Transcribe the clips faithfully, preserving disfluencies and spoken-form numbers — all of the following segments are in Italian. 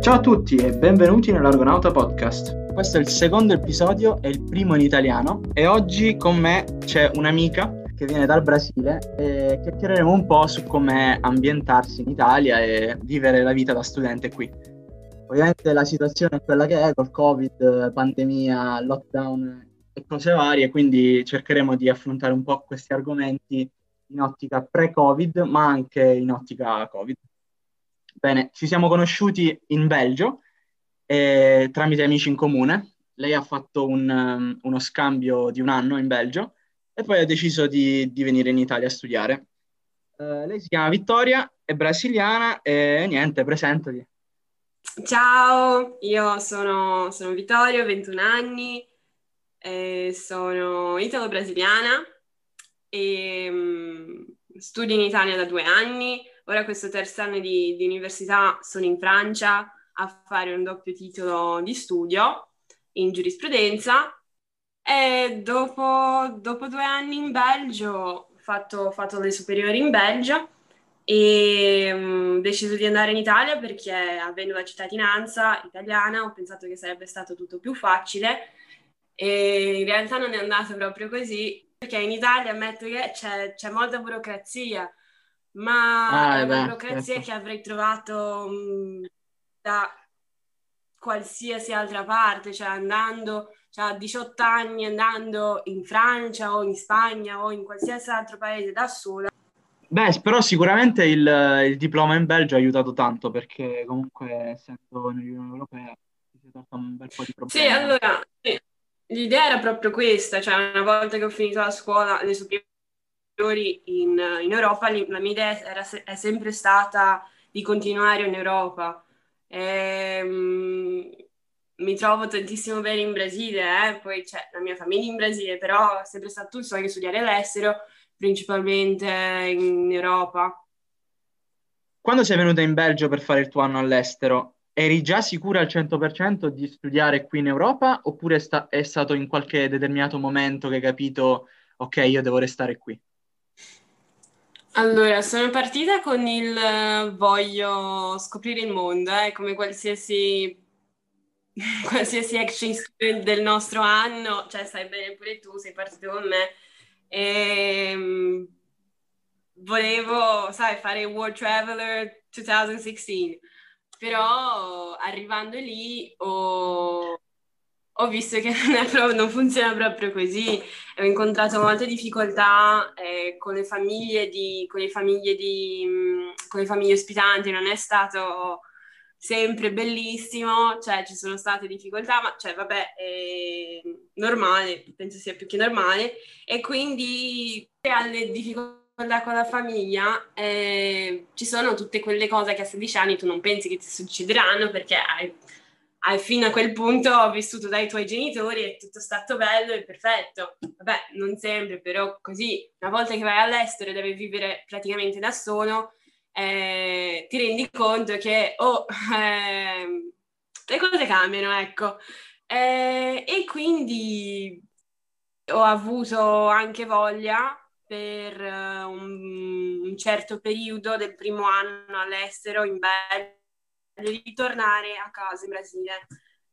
Ciao a tutti e benvenuti nell'Argonauta Podcast. Questo è il secondo episodio, è il primo in italiano e oggi con me c'è un'amica che viene dal Brasile e chiacchiereremo un po' su come ambientarsi in Italia e vivere la vita da studente qui. Ovviamente la situazione è quella che è, col Covid, pandemia, lockdown e cose varie, quindi cercheremo di affrontare un po' questi argomenti in ottica pre-Covid ma anche in ottica Covid. Bene, ci siamo conosciuti in Belgio eh, tramite amici in comune. Lei ha fatto un, um, uno scambio di un anno in Belgio e poi ha deciso di, di venire in Italia a studiare. Uh, lei si chiama Vittoria, è brasiliana e niente, presentati. Ciao, io sono, sono Vittoria, ho ventuno anni, eh, sono italo-brasiliana e mh, studio in Italia da due anni. Ora questo terzo anno di, di università sono in Francia a fare un doppio titolo di studio in giurisprudenza e dopo, dopo due anni in Belgio ho fatto, fatto le superiori in Belgio e ho deciso di andare in Italia perché avendo la cittadinanza italiana ho pensato che sarebbe stato tutto più facile e in realtà non è andato proprio così perché in Italia ammetto che c'è, c'è molta burocrazia. Ma ah, è una burocrazia certo. Che avrei trovato mh, da qualsiasi altra parte, cioè andando, cioè a diciotto anni andando in Francia o in Spagna o in qualsiasi altro paese da sola. Beh, però sicuramente il, il diploma in Belgio ha aiutato tanto perché comunque essendo nell'Unione Europea si è dato un bel po' di problemi. Sì, allora, l'idea era proprio questa, cioè una volta che ho finito la scuola, le superiori In, in Europa, la mia idea era, è sempre stata di continuare in Europa. E, um, mi trovo tantissimo bene in Brasile, eh? Poi c'è la mia famiglia in Brasile, però è sempre stato il sogno di studiare all'estero, principalmente in Europa. Quando sei venuta in Belgio per fare il tuo anno all'estero, eri già sicura al cento per cento di studiare qui in Europa oppure è, sta- è stato in qualche determinato momento che hai capito ok, io devo restare qui? Allora, sono partita con il eh, voglio scoprire il mondo, eh, come qualsiasi, qualsiasi exchange student del nostro anno, cioè sai bene pure tu, sei partito con me, e, um, volevo, sai, fare World Traveler duemilasedici, però arrivando lì ho, ho visto che non, è proprio, non funziona proprio così. Ho incontrato molte difficoltà eh, con le famiglie di con le famiglie di con le famiglie ospitanti, non è stato sempre bellissimo, cioè ci sono state difficoltà, ma cioè vabbè, è normale, penso sia più che normale e quindi alle difficoltà con la famiglia eh, ci sono tutte quelle cose che a sedici anni tu non pensi che ti succederanno perché hai Ah, fino a quel punto ho vissuto dai tuoi genitori e tutto è stato bello e perfetto. Vabbè, non sempre, però così una volta che vai all'estero e devi vivere praticamente da solo eh, ti rendi conto che oh, eh, le cose cambiano, ecco. Eh, e quindi ho avuto anche voglia per eh, un, un certo periodo del primo anno all'estero in Belgio di ritornare a casa in Brasile.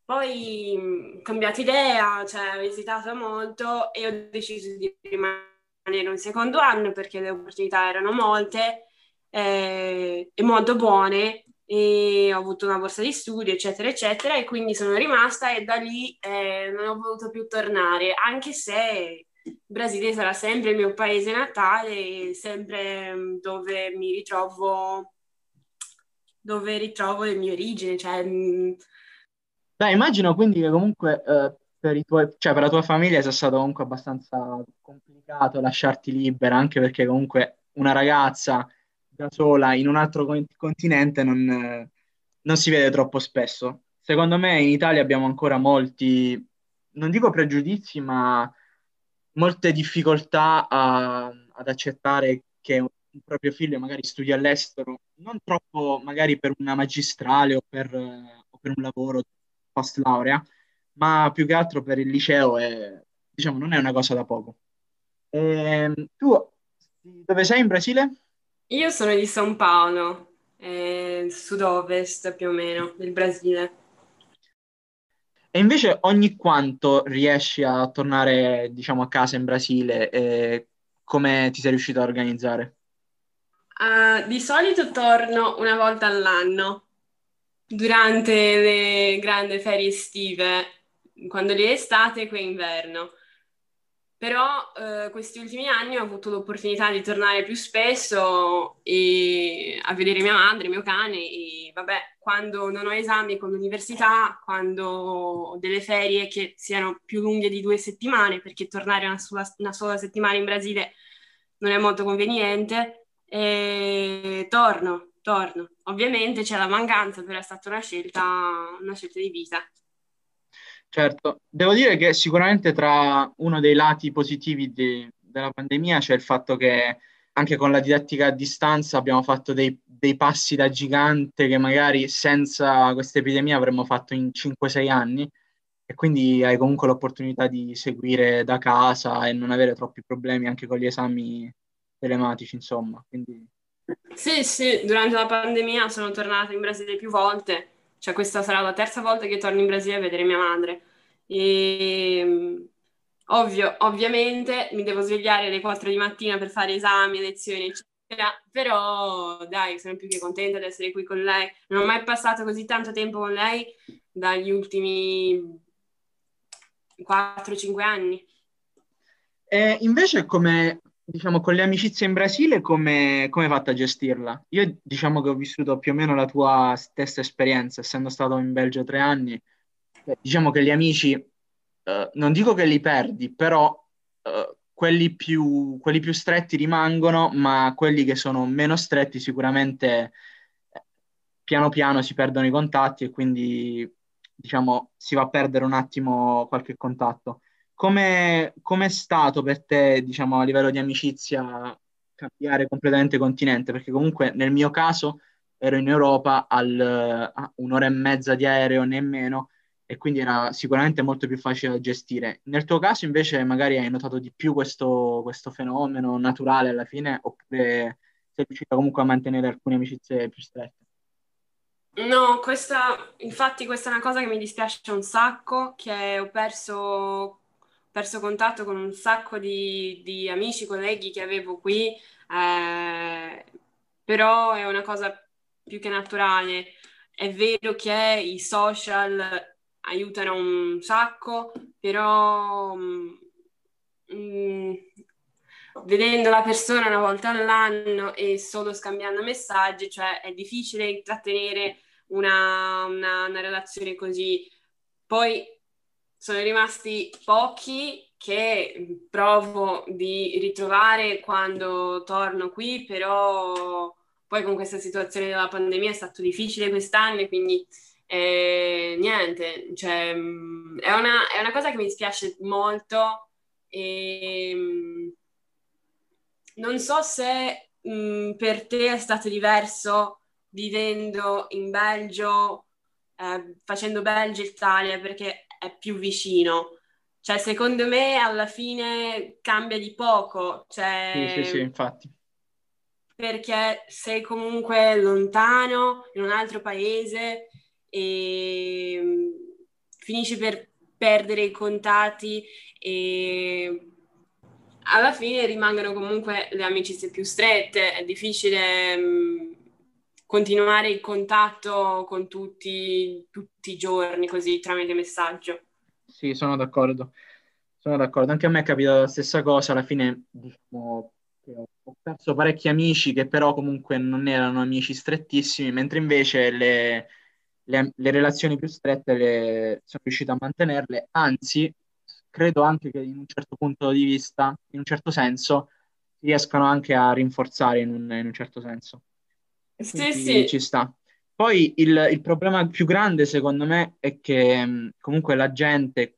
Poi ho cambiato idea, cioè ho esitato molto e ho deciso di rimanere un secondo anno perché le opportunità erano molte eh, e molto buone e ho avuto una borsa di studio eccetera eccetera e quindi sono rimasta e da lì eh, non ho voluto più tornare, anche se il Brasile sarà sempre il mio paese natale, sempre dove mi ritrovo dove ritrovo le mie origini, cioè... Beh, immagino quindi che comunque eh, per i tuoi, cioè per la tua famiglia sia stato comunque abbastanza complicato lasciarti libera, anche perché comunque una ragazza da sola in un altro continente non, eh, non si vede troppo spesso. Secondo me in Italia abbiamo ancora molti, non dico pregiudizi, ma molte difficoltà a, ad accettare che il proprio figlio magari studia all'estero, non troppo magari per una magistrale o per, o per un lavoro post laurea, ma più che altro per il liceo è, diciamo, non è una cosa da poco. E, tu dove sei in Brasile? Io sono di San Paolo, eh, sud-ovest più o meno del Brasile. E invece ogni quanto riesci a tornare, diciamo, a casa in Brasile? Eh, come ti sei riuscito a organizzare? Uh, di solito torno una volta all'anno, durante le grandi ferie estive, quando lì è estate e qui è inverno. Però eh, questi ultimi anni ho avuto l'opportunità di tornare più spesso e a vedere mia madre, mio cane e vabbè, quando non ho esami con l'università, quando ho delle ferie che siano più lunghe di due settimane, perché tornare una sola, una sola settimana in Brasile non è molto conveniente, e torno, torno. Ovviamente c'è la mancanza, però è stata una scelta, una scelta di vita. Certo, devo dire che sicuramente tra uno dei lati positivi di, della pandemia c'è il fatto che anche con la didattica a distanza abbiamo fatto dei, dei passi da gigante che magari senza questa epidemia avremmo fatto in cinque sei anni, e quindi hai comunque l'opportunità di seguire da casa e non avere troppi problemi anche con gli esami telematici, insomma. Quindi... Sì, sì, durante la pandemia sono tornata in Brasile più volte. Cioè questa sarà la terza volta che torno in Brasile a vedere mia madre. E, ovvio, ovviamente mi devo svegliare alle quattro di mattina per fare esami, lezioni, eccetera, però dai, sono più che contenta di essere qui con lei. Non ho mai passato così tanto tempo con lei dagli ultimi quattro cinque anni. E invece come... Diciamo, con le amicizie in Brasile, come hai fatto a gestirla? Io diciamo che ho vissuto più o meno la tua stessa esperienza, essendo stato in Belgio tre anni. Diciamo che gli amici, eh, non dico che li perdi, però eh, quelli più, quelli più stretti rimangono, ma quelli che sono meno stretti sicuramente eh, piano piano si perdono i contatti e quindi diciamo si va a perdere un attimo qualche contatto. Come è stato per te, diciamo, a livello di amicizia cambiare completamente continente? Perché comunque nel mio caso ero in Europa al, a un'ora e mezza di aereo, nemmeno, e quindi era sicuramente molto più facile da gestire. Nel tuo caso invece magari hai notato di più questo, questo fenomeno naturale alla fine, oppure sei riuscita comunque a mantenere alcune amicizie più strette? No, questa, infatti questa è una cosa che mi dispiace un sacco, che ho perso... perso contatto con un sacco di, di amici, colleghi che avevo qui, eh, però è una cosa più che naturale. È vero che i social aiutano un sacco, però mh, mh, vedendo la persona una volta all'anno e solo scambiando messaggi, cioè è difficile trattenere una, una, una relazione così. Poi sono rimasti pochi che provo di ritrovare quando torno qui, però poi con questa situazione della pandemia è stato difficile quest'anno, quindi eh, niente, cioè, è, una, è una cosa che mi dispiace molto. E non so se mh, per te è stato diverso vivendo in Belgio, eh, facendo Belgio e Italia, perché è più vicino, cioè secondo me alla fine cambia di poco, cioè sì, sì, sì, infatti, perché sei comunque lontano in un altro paese e finisci per perdere i contatti e alla fine rimangono comunque le amicizie più strette. È difficile mh, continuare il contatto con tutti, tutti i giorni così tramite messaggio. Sì, sono d'accordo, sono d'accordo. Anche a me è capitata la stessa cosa, alla fine diciamo, ho perso parecchi amici che però comunque non erano amici strettissimi, mentre invece le, le, le relazioni più strette le, sono riuscito a mantenerle, anzi credo anche che in un certo punto di vista, in un certo senso, riescano anche a rinforzare in un, in un certo senso. Sì, sì. Ci sta. Poi il, il problema più grande secondo me è che mh, comunque la gente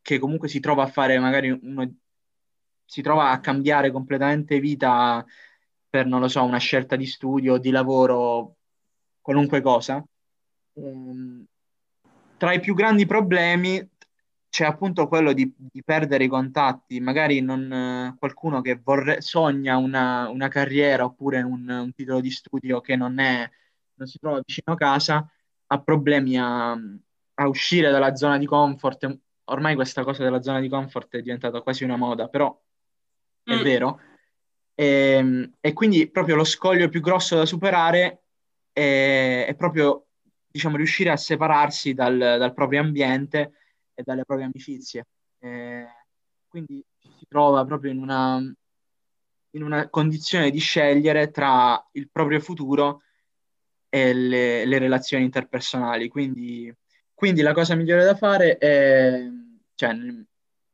che comunque si trova a fare magari uno, si trova a cambiare completamente vita per, non lo so, una scelta di studio, di lavoro, qualunque cosa, um, tra i più grandi problemi c'è appunto quello di, di perdere i contatti, magari non, qualcuno che vorre, sogna una, una carriera oppure un, un titolo di studio che non è non si trova vicino a casa, ha problemi a, a uscire dalla zona di comfort. Ormai questa cosa della zona di comfort è diventata quasi una moda, però è mm. vero. E, e quindi proprio lo scoglio più grosso da superare è, è proprio, diciamo, riuscire a separarsi dal, dal proprio ambiente e dalle proprie amicizie. E quindi si trova proprio in una, in una condizione di scegliere tra il proprio futuro e le, le relazioni interpersonali. Quindi, quindi la cosa migliore da fare è, cioè,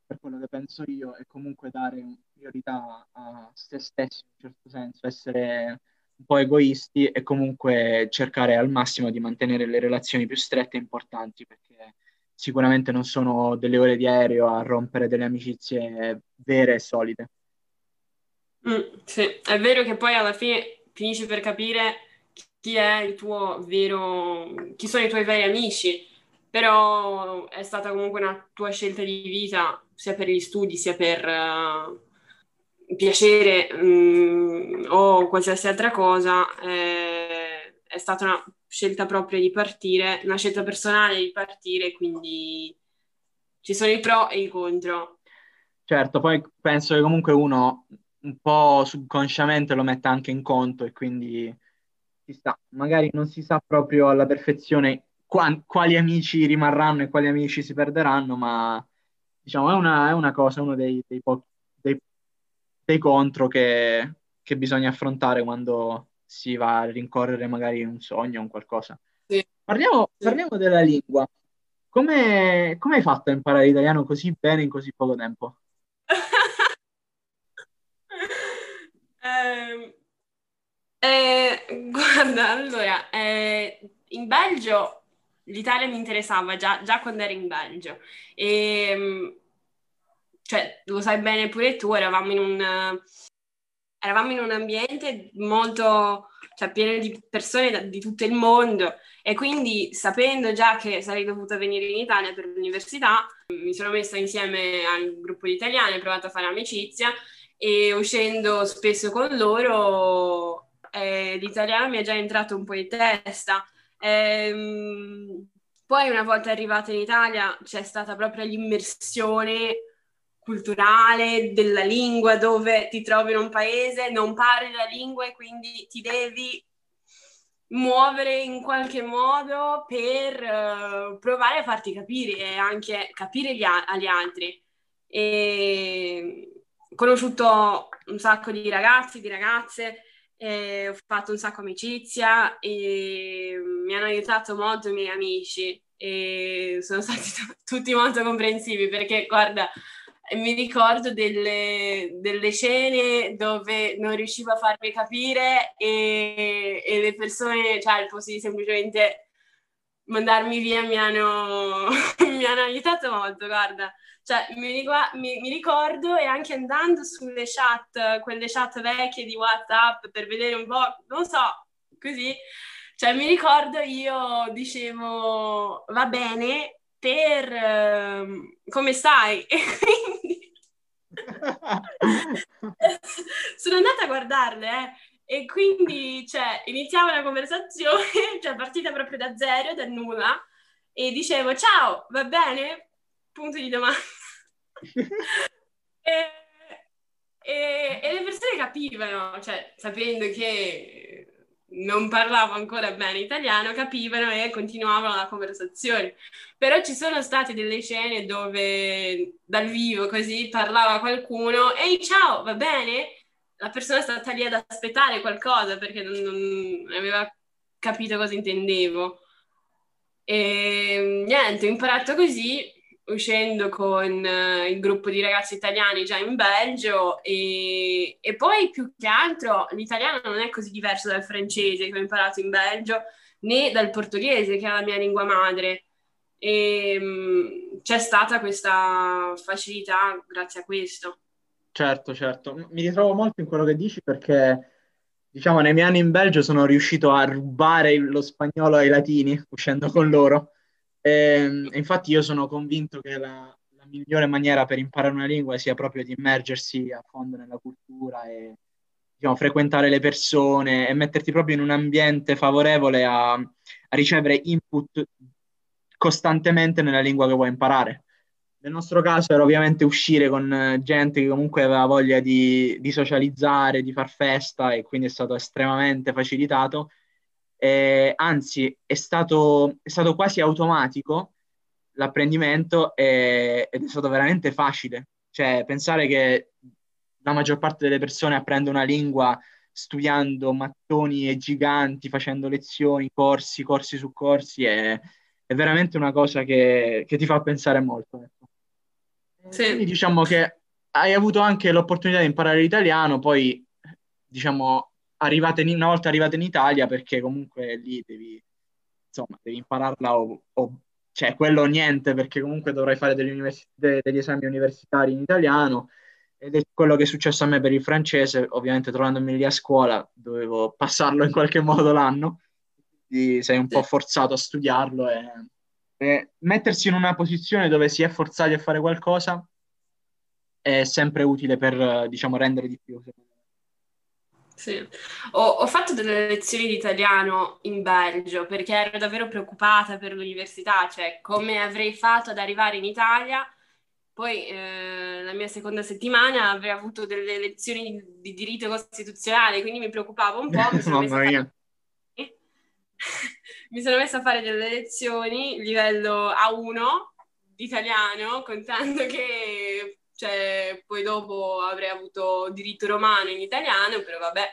per quello che penso io, è comunque dare priorità a se stessi, in un certo senso, essere un po' egoisti e comunque cercare al massimo di mantenere le relazioni più strette e importanti, perché sicuramente non sono delle ore di aereo a rompere delle amicizie vere e solide. Mm, sì, è vero che poi alla fine finisci per capire chi è il tuo vero, chi sono i tuoi veri amici, però è stata comunque una tua scelta di vita, sia per gli studi, sia per uh, piacere mh, o qualsiasi altra cosa, eh, è stata una scelta propria di partire, una scelta personale di partire, quindi ci sono i pro e i contro. Certo, poi penso che comunque uno un po' subconsciamente lo metta anche in conto e quindi... Si sa, magari non si sa proprio alla perfezione quali, quali amici rimarranno e quali amici si perderanno, ma diciamo è una, è una cosa, uno dei, dei, po- dei, dei contro che, che bisogna affrontare quando si va a rincorrere magari un sogno o un qualcosa. Sì. Parliamo, parliamo della lingua. Come, come hai fatto a imparare l'italiano così bene in così poco tempo? um... Eh, guarda, allora, eh, in Belgio l'Italia mi interessava già, già quando ero in Belgio e, cioè, lo sai bene pure tu, eravamo in un, eravamo in un ambiente molto, cioè, pieno di persone da, di tutto il mondo, e quindi sapendo già che sarei dovuta venire in Italia per l'università mi sono messa insieme al gruppo di italiani, ho provato a fare amicizia e uscendo spesso con loro... Eh, l'italiano mi è già entrato un po' in testa. Ehm, poi una volta arrivata in Italia c'è stata proprio l'immersione culturale della lingua, dove ti trovi in un paese, non parli la lingua e quindi ti devi muovere in qualche modo per eh, provare a farti capire e anche capire gli a- agli altri. E... conosciuto un sacco di ragazzi, di ragazze. E ho fatto un sacco amicizia e mi hanno aiutato molto i miei amici e sono stati t- tutti molto comprensivi, perché guarda, mi ricordo delle, delle scene dove non riuscivo a farmi capire e, e le persone, cioè al posto di semplicemente mandarmi via, mi hanno, mi hanno aiutato molto, guarda. Cioè, mi, rigu- mi, mi ricordo, e anche andando sulle chat, quelle chat vecchie di WhatsApp per vedere un po', non so, così, cioè mi ricordo io dicevo va bene per ehm, come stai? E quindi sono andata a guardarle, eh. E quindi, cioè, iniziavo la conversazione, cioè partita proprio da zero, da nulla, e dicevo ciao, va bene? Punto di domanda. e, e, e le persone capivano, cioè sapendo che non parlavo ancora bene italiano, capivano e continuavano la conversazione. Però ci sono state delle scene dove dal vivo così parlava qualcuno, ehi ciao, va bene? La persona è stata lì ad aspettare qualcosa perché non, non aveva capito cosa intendevo. E niente, ho imparato così, uscendo con uh, il gruppo di ragazzi italiani già in Belgio e, e poi più che altro l'italiano non è così diverso dal francese che ho imparato in Belgio, né dal portoghese che è la mia lingua madre, e um, c'è stata questa facilità grazie a questo. Certo, certo, mi ritrovo molto in quello che dici, perché diciamo nei miei anni in Belgio sono riuscito a rubare lo spagnolo ai latini uscendo con loro. E, infatti io sono convinto che la, la migliore maniera per imparare una lingua sia proprio di immergersi a fondo nella cultura e, diciamo, frequentare le persone e metterti proprio in un ambiente favorevole a, a ricevere input costantemente nella lingua che vuoi imparare. Nel nostro caso era ovviamente uscire con gente che comunque aveva voglia di, di socializzare, di far festa, e quindi è stato estremamente facilitato. Eh, anzi, è stato, è stato quasi automatico l'apprendimento è, ed è stato veramente facile. Cioè, pensare che la maggior parte delle persone apprende una lingua studiando mattoni e giganti, facendo lezioni, corsi, corsi su corsi, è, è veramente una cosa che, che ti fa pensare molto. Sì. Quindi diciamo che hai avuto anche l'opportunità di imparare l'italiano, poi diciamo arrivate in, una volta arrivate in Italia, perché comunque lì devi, insomma, devi impararla o... o cioè, quello o niente, perché comunque dovrai fare degli, universi- de- degli esami universitari in italiano, ed è quello che è successo a me per il francese. Ovviamente trovandomi lì a scuola dovevo passarlo in qualche modo l'anno, quindi sei un po' forzato a studiarlo, e, e mettersi in una posizione dove si è forzati a fare qualcosa è sempre utile per, diciamo, rendere di più. Sì. Ho, ho fatto delle lezioni di italiano in Belgio perché ero davvero preoccupata per l'università, cioè come avrei fatto ad arrivare in Italia. Poi eh, la mia seconda settimana avrei avuto delle lezioni di diritto costituzionale, quindi mi preoccupavo un po'. Mi sono, messa, fare... mi sono messa a fare delle lezioni livello A uno di italiano, contando che... cioè poi dopo avrei avuto diritto romano in italiano, però vabbè.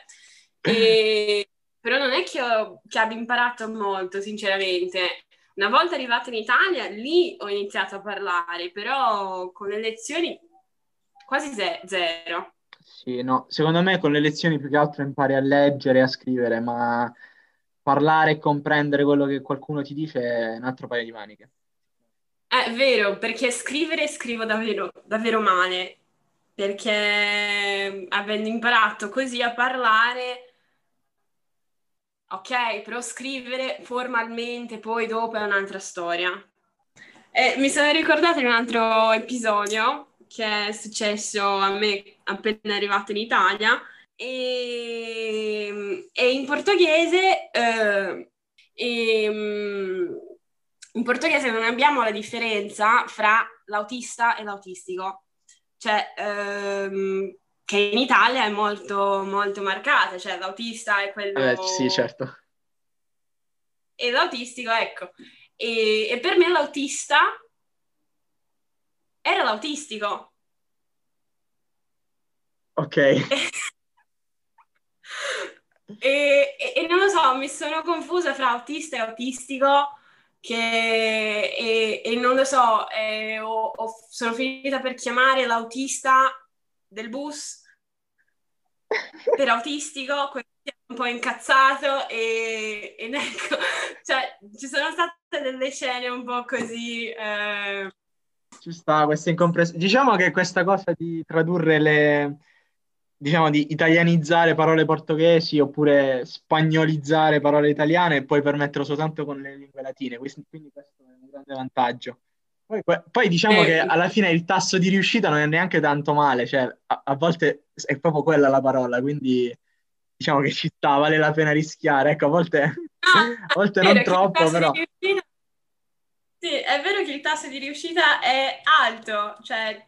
E, però non è che, ho, che abbia imparato molto, sinceramente. Una volta arrivata in Italia, lì ho iniziato a parlare, però con le lezioni quasi ze- zero. Sì, no, secondo me con le lezioni più che altro impari a leggere e a scrivere, ma parlare e comprendere quello che qualcuno ti dice è un altro paio di maniche. È vero, perché scrivere scrivo davvero, davvero male, perché avendo imparato così a parlare, ok, però scrivere formalmente poi dopo è un'altra storia. E mi sono ricordata di un altro episodio che è successo a me appena arrivata in Italia, e, e in portoghese... Eh, e, in portoghese non abbiamo la differenza fra l'autista e l'autistico, cioè ehm, che in Italia è molto molto marcata, cioè l'autista è quello... Eh, sì, certo. E l'autistico, ecco. E, e per me l'autista era l'autistico. Ok. e, e, e non lo so, mi sono confusa fra autista e autistico... Che, e, e non lo so, eh, ho, ho, sono finita per chiamare l'autista del bus per autistico, quello un po' incazzato, e, ed ecco, cioè ci sono state delle scene un po' così. Eh... Ci sta questa incomprensione. Diciamo che questa cosa di tradurre le, diciamo di italianizzare parole portoghesi oppure spagnolizzare parole italiane e poi permetterlo soltanto con le lingue latine, quindi questo è un grande vantaggio. Poi, poi diciamo eh, che alla fine il tasso di riuscita non è neanche tanto male, cioè a, a volte è proprio quella la parola, quindi diciamo che ci sta, vale la pena rischiare, ecco, a volte, no, a volte non troppo, però... Riuscita... Sì, è vero che il tasso di riuscita è alto, cioè...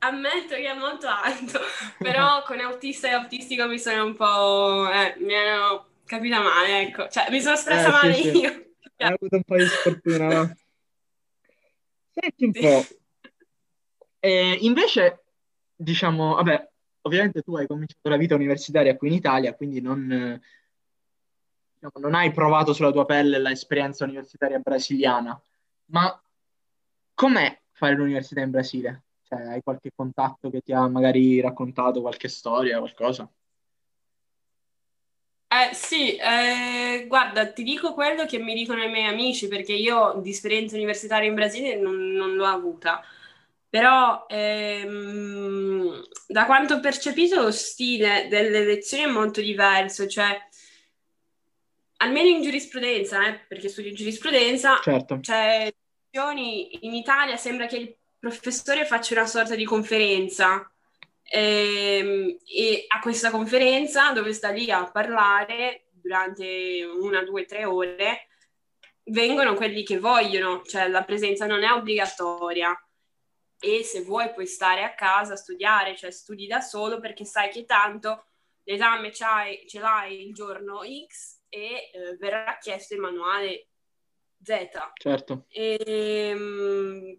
Ammetto che è molto alto, però con autista e autistico mi sono un po'... Eh, mi hanno capita male, ecco. Cioè, mi sono espressa eh, male sì, io. Sì. Hai avuto un po' di sfortuna, no? Senti un sì. po'. E invece, diciamo, vabbè, ovviamente tu hai cominciato la vita universitaria qui in Italia, quindi non, diciamo, non hai provato sulla tua pelle l'esperienza universitaria brasiliana, ma com'è fare l'università in Brasile? Cioè, hai qualche contatto che ti ha magari raccontato qualche storia, qualcosa? Eh, sì, eh, guarda, ti dico quello che mi dicono i miei amici, perché io di esperienza universitaria in Brasile non, non l'ho avuta. Però, ehm, da quanto ho percepito, lo stile delle lezioni è molto diverso, cioè, almeno in giurisprudenza, eh, perché studio giurisprudenza, certo. Cioè, in Italia sembra che il professore faccia una sorta di conferenza E, e a questa conferenza, dove sta lì a parlare durante una, due, tre ore, vengono quelli che vogliono, cioè la presenza non è obbligatoria. E se vuoi puoi stare a casa a studiare, cioè studi da solo, perché sai che tanto l'esame c'hai, ce l'hai il giorno X e eh, verrà chiesto il manuale Z. Certo. E, um,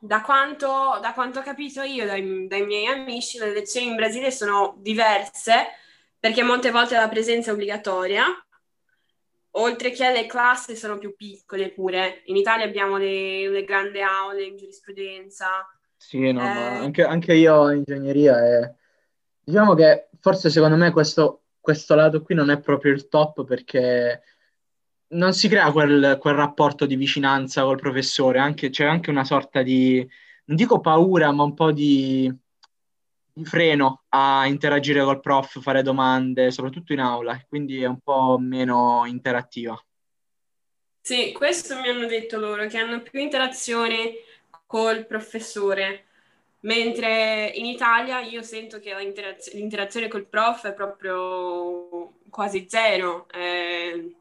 da, quanto, da quanto ho capito io dai, dai miei amici, le lezioni in Brasile sono diverse, perché molte volte la presenza è obbligatoria, oltre che le classi sono più piccole pure. In Italia abbiamo le, le grandi aule in giurisprudenza. Sì, no, eh... ma anche, anche io in ingegneria. È... Diciamo che forse secondo me questo, questo lato qui non è proprio il top, perché non si crea quel, quel rapporto di vicinanza col professore. Anche, c'è anche una sorta di, non dico paura, ma un po' di, di freno a interagire col prof, fare domande, soprattutto in aula, quindi è un po' meno interattiva. Sì, questo mi hanno detto loro, che hanno più interazione col professore, mentre in Italia io sento che l'interaz- l'interazione col prof è proprio quasi zero. Eh,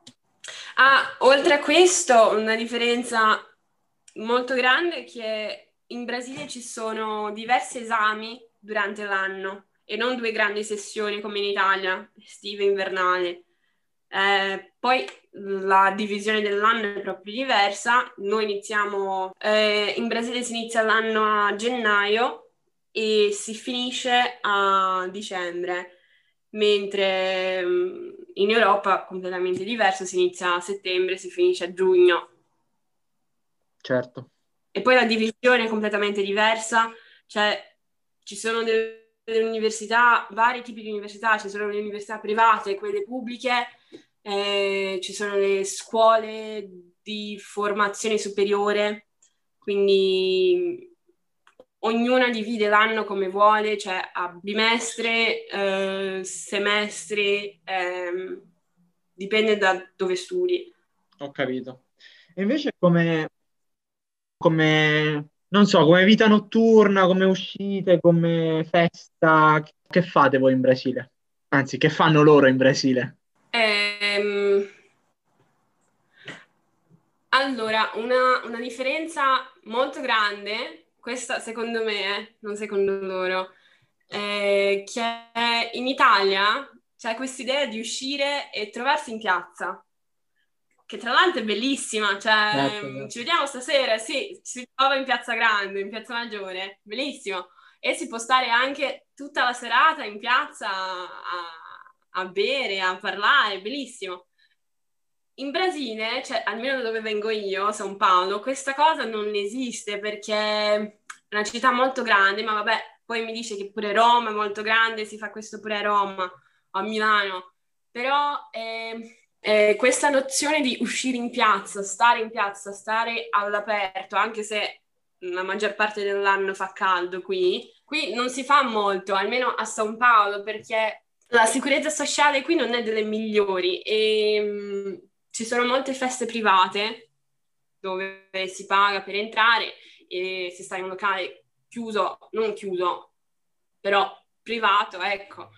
Ah, oltre a questo, una differenza molto grande è che in Brasile ci sono diversi esami durante l'anno e non due grandi sessioni come in Italia, estive e invernale. Eh, poi la divisione dell'anno è proprio diversa. Noi iniziamo, eh, in Brasile si inizia l'anno a gennaio e si finisce a dicembre, mentre in Europa completamente diverso, si inizia a settembre, si finisce a giugno. Certo. E poi la divisione è completamente diversa, cioè ci sono delle, delle università, vari tipi di università, ci sono le università private, quelle pubbliche, eh, ci sono le scuole di formazione superiore, quindi ognuna divide l'anno come vuole, cioè a bimestre, eh, semestri, eh, dipende da dove studi. Ho capito. E invece come, come, non so, come vita notturna, come uscite, come festa, che fate voi in Brasile? Anzi, che fanno loro in Brasile? Ehm... Allora, una, una differenza molto grande... Questa secondo me, eh, non secondo loro, eh, che in Italia c'è questa idea di uscire e trovarsi in piazza, che tra l'altro è bellissima, cioè grazie, ci vediamo stasera, sì, si trova in Piazza Grande, in Piazza Maggiore, bellissimo, e si può stare anche tutta la serata in piazza a, a bere, a parlare, bellissimo. In Brasile, cioè almeno da dove vengo io, San Paolo, questa cosa non esiste, perché è una città molto grande, ma vabbè, poi mi dice che pure Roma è molto grande, si fa questo pure a Roma, a Milano, però eh, eh, questa nozione di uscire in piazza, stare in piazza, stare all'aperto, anche se la maggior parte dell'anno fa caldo qui, qui non si fa molto, almeno a San Paolo, perché la sicurezza sociale qui non è delle migliori e... Ci sono molte feste private dove si paga per entrare e se stai in un locale chiuso, non chiuso, però privato, ecco.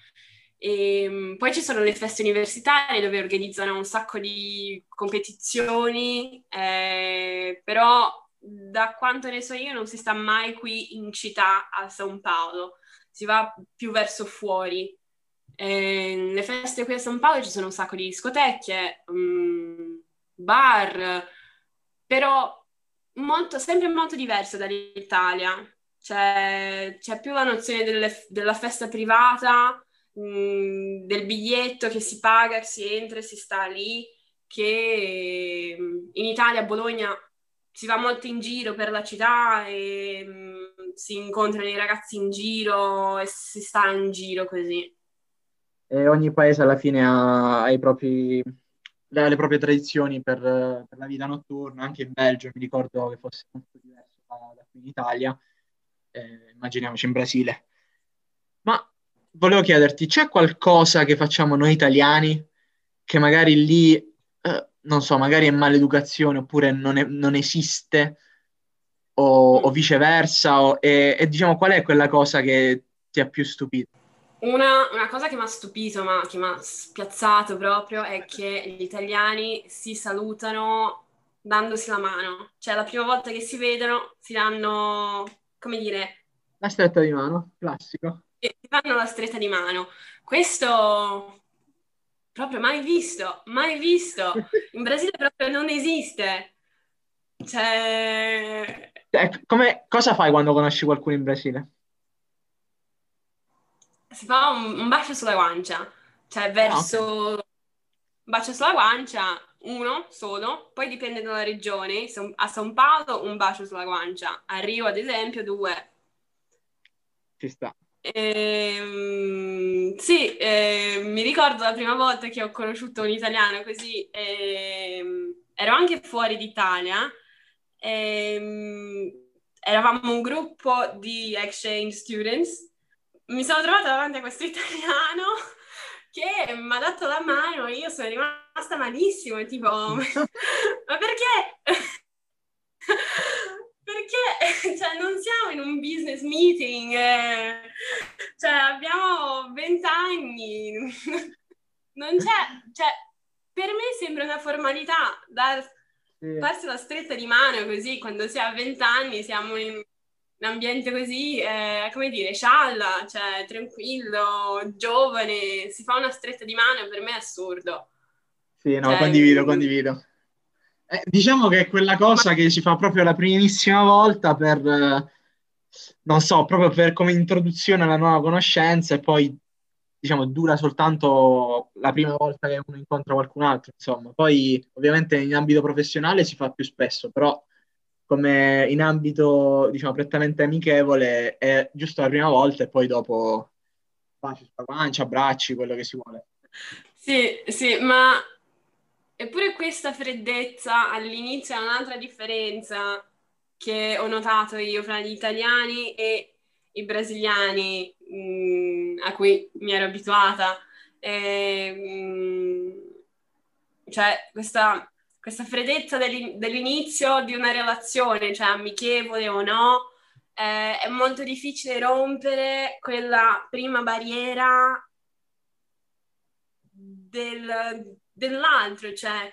E poi ci sono le feste universitarie dove organizzano un sacco di competizioni, eh, però da quanto ne so io non si sta mai qui in città a San Paolo, si va più verso fuori. Eh, le feste qui a San Paolo ci sono un sacco di discoteche, mh, bar, però molto, sempre molto diverso dall'Italia. C'è, c'è più la nozione delle, della festa privata, mh, del biglietto che si paga, si entra e si sta lì, che in Italia a Bologna si va molto in giro per la città e mh, si incontrano i ragazzi in giro e si sta in giro così. E ogni paese alla fine ha, ha i propri, le, le proprie tradizioni per, per la vita notturna. Anche in Belgio mi ricordo che fosse molto diverso da, da qui in Italia, eh, immaginiamoci in Brasile. Ma volevo chiederti, c'è qualcosa che facciamo noi italiani che magari lì, eh, non so, magari è maleducazione oppure non, è, non esiste? o, o viceversa? O, e, e diciamo, qual è quella cosa che ti ha più stupito? Una, una cosa che mi ha stupito, ma che mi ha spiazzato proprio, è che gli italiani si salutano dandosi la mano. Cioè, la prima volta che si vedono si danno, come dire... La stretta di mano, classico. E si fanno la stretta di mano. Questo proprio mai visto, mai visto. In Brasile proprio non esiste. Cioè... Come, cosa fai quando conosci qualcuno in Brasile? Si fa un, un bacio sulla guancia, cioè verso un okay. bacio sulla guancia, uno solo, poi dipende dalla regione. A San Paolo un bacio sulla guancia, a Rio ad esempio due. Ci sta. Ehm, sì, eh, mi ricordo la prima volta che ho conosciuto un italiano così, ehm, ero anche fuori d'Italia, ehm, eravamo un gruppo di exchange students. Mi sono trovata davanti a questo italiano che mi ha dato la mano e io sono rimasta malissimo, tipo, ma perché? Perché? Cioè, non siamo in un business meeting, eh. Cioè, abbiamo vent'anni, non c'è, cioè, per me sembra una formalità, dar, sì. farsi la stretta di mano così, quando si ha vent'anni siamo in... un ambiente così, eh, come dire, scialla, cioè tranquillo, giovane, si fa una stretta di mano, per me è assurdo. Sì, no, cioè, condivido, condivido. Eh, diciamo che è quella cosa ma... che si fa proprio la primissima volta per, eh, non so, proprio per come introduzione alla nuova conoscenza e poi, diciamo, dura soltanto la prima volta che uno incontra qualcun altro, insomma. Poi, ovviamente, in ambito professionale si fa più spesso, però... come in ambito, diciamo, prettamente amichevole, è giusto la prima volta e poi dopo bacio sulla pancia, abbracci, quello che si vuole. Sì, sì, ma eppure questa freddezza all'inizio è un'altra differenza che ho notato io fra gli italiani e i brasiliani, mh, a cui mi ero abituata. E, mh, cioè, questa... questa freddezza dell'inizio di una relazione, cioè amichevole o no, eh, è molto difficile rompere quella prima barriera del, dell'altro, cioè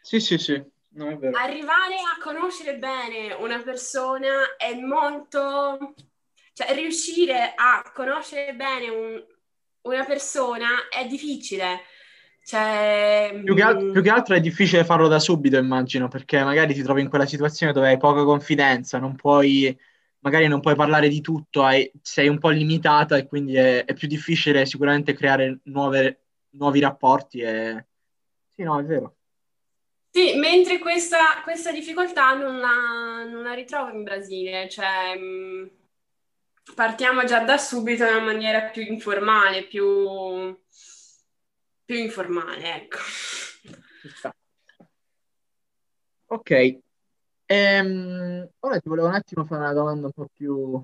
sì, sì, sì. No, è vero. Arrivare a conoscere bene una persona è molto... cioè riuscire a conoscere bene un, una persona è difficile. Cioè... Più che altro, più che altro è difficile farlo da subito, immagino, perché magari ti trovi in quella situazione dove hai poca confidenza, non puoi, magari non puoi parlare di tutto, hai, sei un po' limitata e quindi è, è più difficile sicuramente creare nuove, nuovi rapporti e... Sì, no, è vero. Sì, mentre questa, questa difficoltà non la, non la ritrovo in Brasile, cioè partiamo già da subito in una maniera più informale, più... più informale, ecco. Ok, ehm, ora ti volevo un attimo fare una domanda un po' più,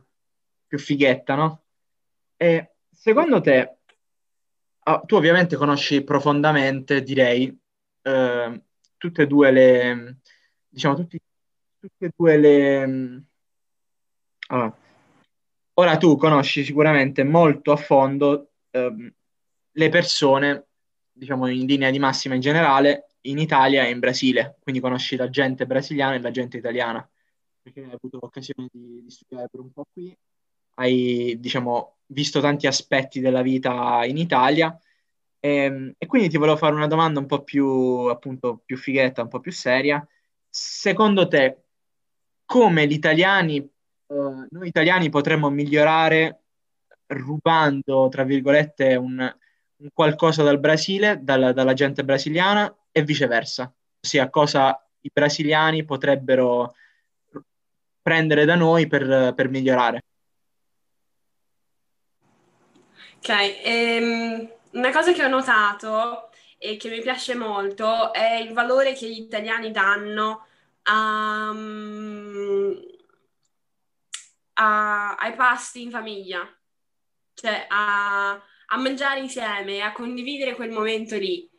più fighetta, no? E secondo te, oh, tu ovviamente conosci profondamente, direi, eh, tutte e due le, diciamo, tutti, tutte e due le... Allora, ora tu conosci sicuramente molto a fondo eh, le persone, diciamo in linea di massima in generale, in Italia e in Brasile, quindi conosci la gente brasiliana e la gente italiana, perché hai avuto l'occasione di, di studiare per un po' qui, hai, diciamo, visto tanti aspetti della vita in Italia, e, e quindi ti volevo fare una domanda un po' più, appunto, più fighetta, un po' più seria. Secondo te, come gli italiani, eh, noi italiani potremmo migliorare rubando, tra virgolette, un... qualcosa dal Brasile, dalla, dalla gente brasiliana e viceversa, ossia cosa i brasiliani potrebbero prendere da noi per, per migliorare. Ok, ehm, una cosa che ho notato e che mi piace molto è il valore che gli italiani danno a, a, ai pasti in famiglia, cioè a a mangiare insieme, a condividere quel momento lì.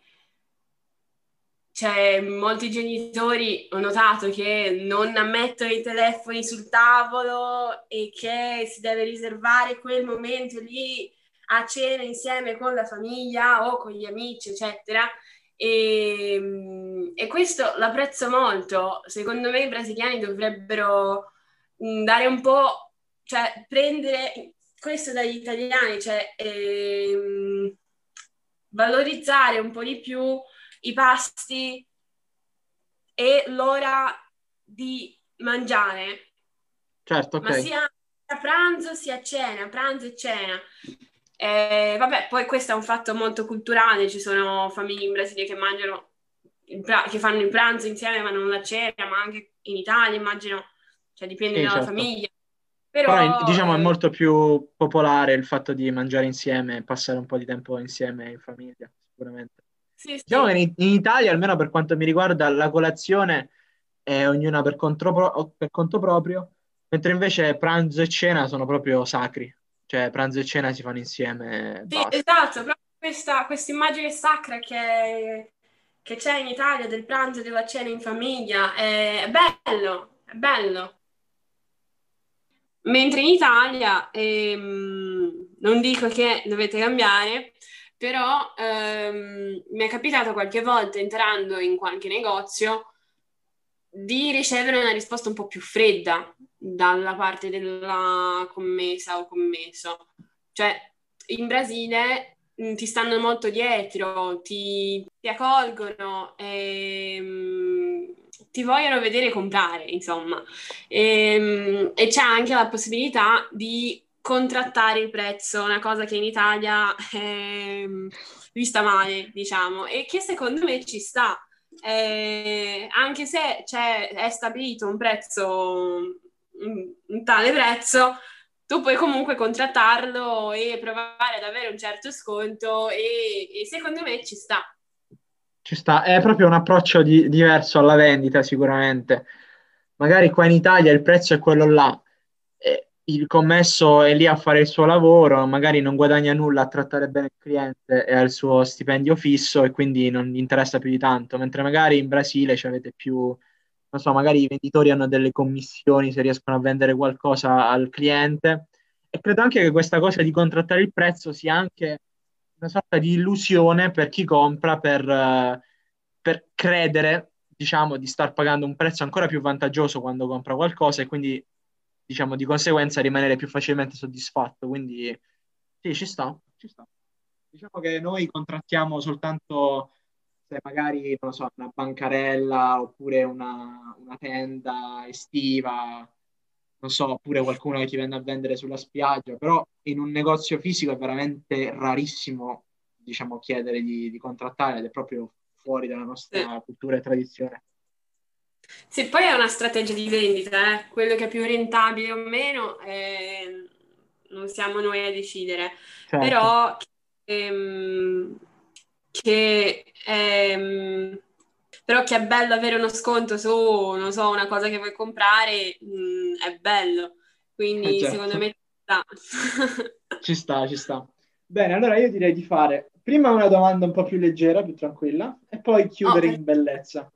Cioè, molti genitori, ho notato che non ammettono i telefoni sul tavolo e che si deve riservare quel momento lì a cena insieme con la famiglia o con gli amici, eccetera. E, e questo l'apprezzo molto. Secondo me i brasiliani dovrebbero dare un po', cioè prendere questo dagli italiani, cioè ehm, valorizzare un po' di più i pasti e l'ora di mangiare. Certo, ok. Ma sia a pranzo sia a cena, pranzo e cena. Eh, vabbè, poi questo è un fatto molto culturale, ci sono famiglie in Brasile che mangiano, pra- che fanno il pranzo insieme ma non la cena, ma anche in Italia immagino, cioè dipende sì, dalla certo. famiglia. Però, Però diciamo è molto più popolare il fatto di mangiare insieme, passare un po' di tempo insieme in famiglia, sicuramente. Sì, sì. Diciamo che in, in Italia, almeno per quanto mi riguarda, la colazione è ognuna per conto, pro- per conto proprio, mentre invece pranzo e cena sono proprio sacri, cioè pranzo e cena si fanno insieme. Sì, esatto, proprio questa, questa immagine sacra che, che c'è in Italia del pranzo e della cena in famiglia è, è bello, è bello. Mentre in Italia, ehm, non dico che dovete cambiare, però ehm, mi è capitato qualche volta, entrando in qualche negozio, di ricevere una risposta un po' più fredda dalla parte della commessa o commesso. Cioè, in Brasile mh, ti stanno molto dietro, ti, ti accolgono e... Mh, ti vogliono vedere comprare, insomma. E, e c'è anche la possibilità di contrattare il prezzo, una cosa che in Italia è vista male, diciamo, e che secondo me ci sta. E, anche se c'è, è stabilito un prezzo, un tale prezzo, tu puoi comunque contrattarlo e provare ad avere un certo sconto e, e secondo me ci sta. Ci sta, è proprio un approccio di, diverso alla vendita sicuramente. Magari qua in Italia il prezzo è quello là, e il commesso è lì a fare il suo lavoro, magari non guadagna nulla a trattare bene il cliente e ha il suo stipendio fisso e quindi non gli interessa più di tanto, mentre magari in Brasile ci avete più, non so, magari i venditori hanno delle commissioni se riescono a vendere qualcosa al cliente, e credo anche che questa cosa di contrattare il prezzo sia anche una sorta di illusione per chi compra, per, uh, per credere, diciamo, di star pagando un prezzo ancora più vantaggioso quando compra qualcosa e quindi, diciamo, di conseguenza rimanere più facilmente soddisfatto. Quindi sì, ci sta, ci sta. Diciamo che noi contrattiamo soltanto se magari, non lo so, una bancarella oppure una, una tenda estiva, non so, oppure qualcuno che ti vende a vendere sulla spiaggia, però in un negozio fisico è veramente rarissimo, diciamo, chiedere di, di contrattare, ed è proprio fuori dalla nostra sì. cultura e tradizione. Sì, poi è una strategia di vendita, eh? Quello che è più rentabile o meno eh, non siamo noi a decidere, certo. Però ehm, che... Ehm, però che è bello avere uno sconto su, non so, una cosa che vuoi comprare, mh, è bello. Quindi eh certo. Secondo me ci sta. ci sta, ci sta. Bene, allora io direi di fare prima una domanda un po' più leggera, più tranquilla, e poi chiudere okay. in bellezza.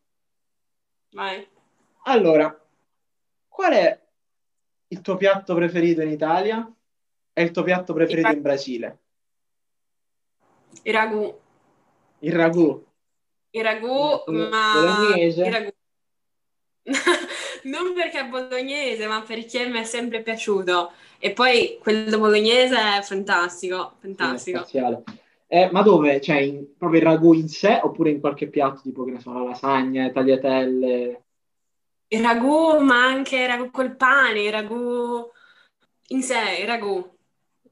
Vai. Allora, qual è il tuo piatto preferito in Italia e il tuo piatto preferito il... in Brasile? Il ragù. Il ragù. Il ragù, ma bolognese. Il ragù. Non perché è bolognese, ma perché mi è sempre piaciuto. E poi quello bolognese è fantastico, fantastico. Sì, è eh, ma dove? Cioè, in, proprio il ragù in sé oppure in qualche piatto, tipo che ne so, la lasagna, tagliatelle? Il ragù, ma anche il ragù col pane, il ragù in sé, il ragù.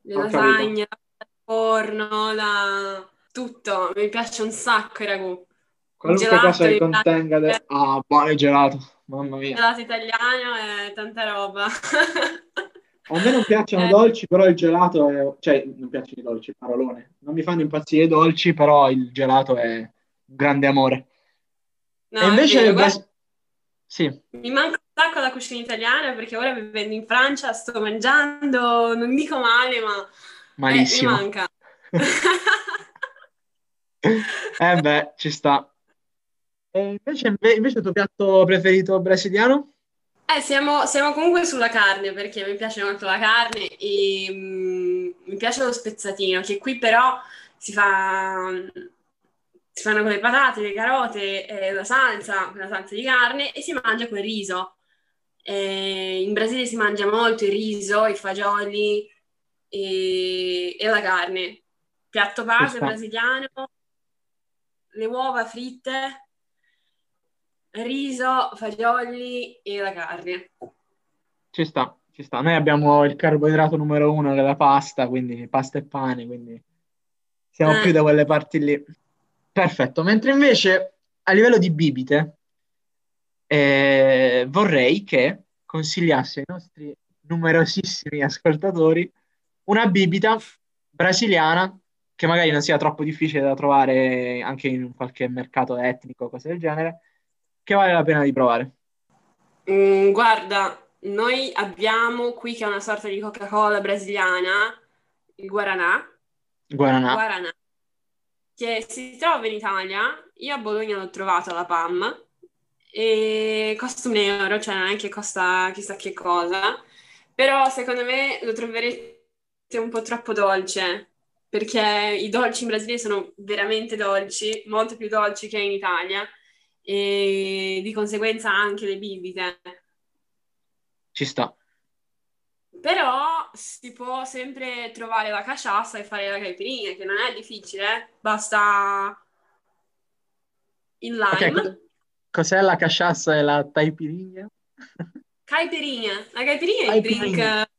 La Ho lasagna, il forno, la... tutto. Mi piace un sacco il ragù. Qualunque gelato, cosa che contenga... De... Ah, buono gelato, mamma mia. Gelato italiano è tanta roba. A me non piacciono i eh. dolci, però il gelato è... Cioè, non piacciono i dolci, parolone. Non mi fanno impazzire i dolci, però il gelato è un grande amore. No, e invece... Vero, guarda, bas... sì. Mi manca un sacco la cucina italiana, perché ora vivendo in Francia sto mangiando, non dico male, ma... Malissimo. Eh, mi manca. eh beh, ci sta. E invece, inve- invece il tuo piatto preferito brasiliano? Eh, siamo, siamo comunque sulla carne, perché mi piace molto la carne e mm, mi piace lo spezzatino, che qui però si fa, si fanno con le patate, le carote, eh, la salsa, una salsa di carne, e si mangia quel riso. Eh, in Brasile si mangia molto il riso, i fagioli e, e la carne. Piatto base brasiliano, le uova fritte, riso, fagioli e la carne. Ci sta, ci sta. Noi abbiamo il carboidrato numero uno che è la pasta, quindi pasta e pane, quindi siamo eh. più da quelle parti lì. Perfetto, mentre invece a livello di bibite eh, vorrei che consigliasse ai nostri numerosissimi ascoltatori una bibita brasiliana che magari non sia troppo difficile da trovare anche in qualche mercato etnico, cose del genere, che vale la pena di provare? Mm, guarda, noi abbiamo qui che è una sorta di Coca-Cola brasiliana, il Guaraná. Guaraná. Guaraná. Che si trova in Italia, io a Bologna l'ho trovato alla PAM, e costa un euro, cioè non è che costa chissà che cosa, però secondo me lo troverete un po' troppo dolce, perché i dolci in Brasile sono veramente dolci, molto più dolci che in Italia, e di conseguenza anche le bibite. Ci sta. Però si può sempre trovare la cachaça e fare la caipirinha, che non è difficile, basta il lime. Okay, co- cos'è la cachaça e la caipirinha? Caipirinha. La caipirinha è il drink,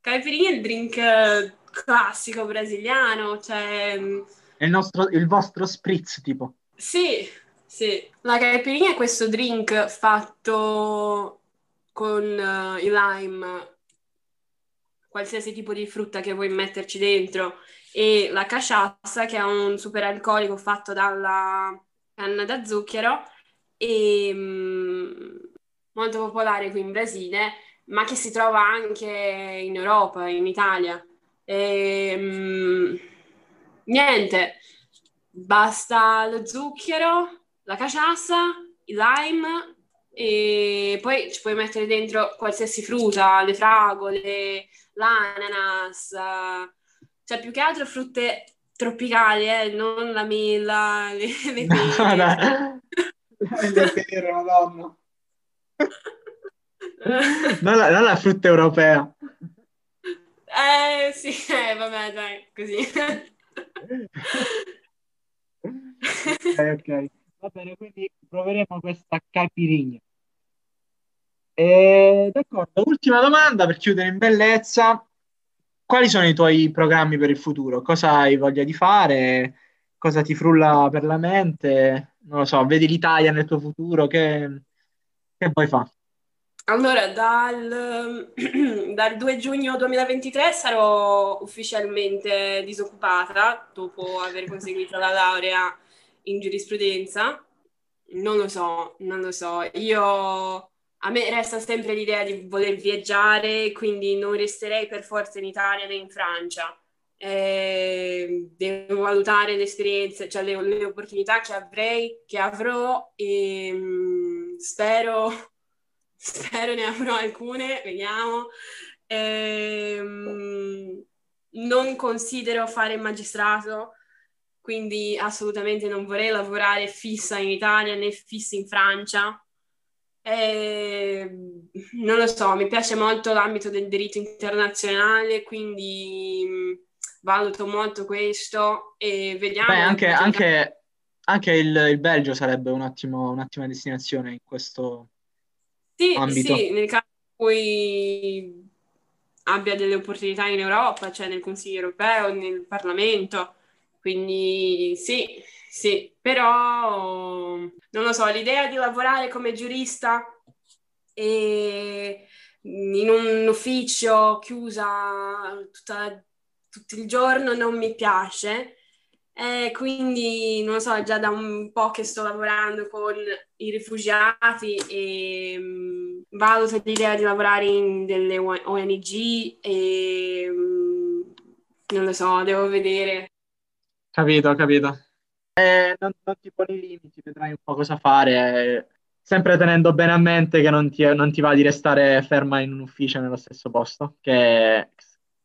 caipirinha è il drink classico brasiliano, cioè il nostro, il vostro spritz, tipo. Sì. Sì, la caipirinha è questo drink fatto con uh, il lime, qualsiasi tipo di frutta che vuoi metterci dentro, e la cachaça, che è un superalcolico fatto dalla canna da zucchero, e um, molto popolare qui in Brasile, ma che si trova anche in Europa, in Italia. E, um, niente, basta lo zucchero, la cachaça, il lime, e poi ci puoi mettere dentro qualsiasi frutta, le fragole, l'ananas, cioè più che altro frutte tropicali, eh, non la mela, le, le pere. Le pere, madonna. Non la, non la frutta europea. Eh, sì, eh, vabbè, dai, così. Ok, ok. Va bene, quindi proveremo questa caipirinha. E, d'accordo, ultima domanda per chiudere in bellezza. Quali sono i tuoi programmi per il futuro? Cosa hai voglia di fare? Cosa ti frulla per la mente? Non lo so, vedi l'Italia nel tuo futuro? Che, che vuoi fare? Allora, dal, dal due giugno duemilaventitré sarò ufficialmente disoccupata dopo aver conseguito la laurea in giurisprudenza. Non lo so, non lo so. Io, a me resta sempre l'idea di voler viaggiare, quindi non resterei per forza in Italia né in Francia. Eh, devo valutare le esperienze, cioè le, le opportunità che avrei, che avrò, e mh, spero, spero ne avrò alcune, vediamo. Eh, mh, non considero fare il magistrato, quindi assolutamente non vorrei lavorare fissa in Italia né fissa in Francia. E, non lo so, mi piace molto l'ambito del diritto internazionale, quindi valuto molto questo e vediamo. Beh, anche, anche, anche il, il Belgio sarebbe un attimo, un'ottima destinazione in questo sì, ambito. Sì, nel caso in cui abbia delle opportunità in Europa, cioè nel Consiglio europeo, nel Parlamento. Quindi sì, sì, però non lo so, l'idea di lavorare come giurista e in un ufficio chiusa tutta, tutto il giorno non mi piace, e quindi non lo so, già da un po' che sto lavorando con i rifugiati e mh, valuto l'idea di lavorare in delle O N G e mh, non lo so, devo vedere. Capito, capito. eh, non, non ti poni limiti, vedrai un po' cosa fare, eh, sempre tenendo bene a mente che non ti, non ti va di restare ferma in un ufficio nello stesso posto, che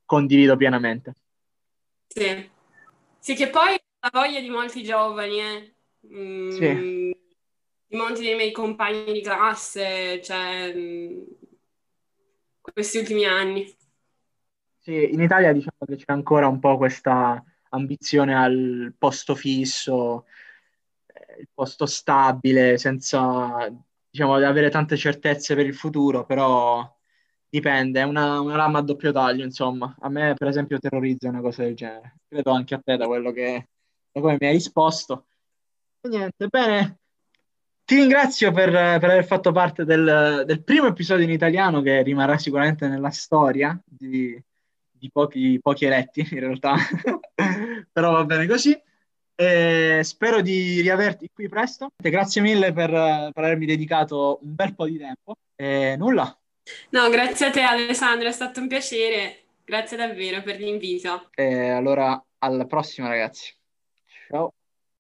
condivido pienamente. Sì, sì, che poi la voglia di molti giovani, eh. Mm, sì. Di molti dei miei compagni di classe, cioè, questi ultimi anni. Sì, in Italia diciamo che c'è ancora un po' questa ambizione al posto fisso, il posto stabile, senza, diciamo, avere tante certezze per il futuro, però dipende, è una, una lama a doppio taglio, insomma. A me, per esempio, terrorizza una cosa del genere. Credo anche a te, da quello che, da come mi hai risposto. E niente, bene. Ti ringrazio per, per aver fatto parte del, del primo episodio in italiano, che rimarrà sicuramente nella storia di, di pochi, pochi eletti, in realtà. Però va bene così. E spero di riaverti qui presto. Grazie mille per, per avermi dedicato un bel po' di tempo. E nulla. No, grazie a te, Alessandro, è stato un piacere. Grazie davvero per l'invito. E allora, alla prossima, ragazzi. Ciao.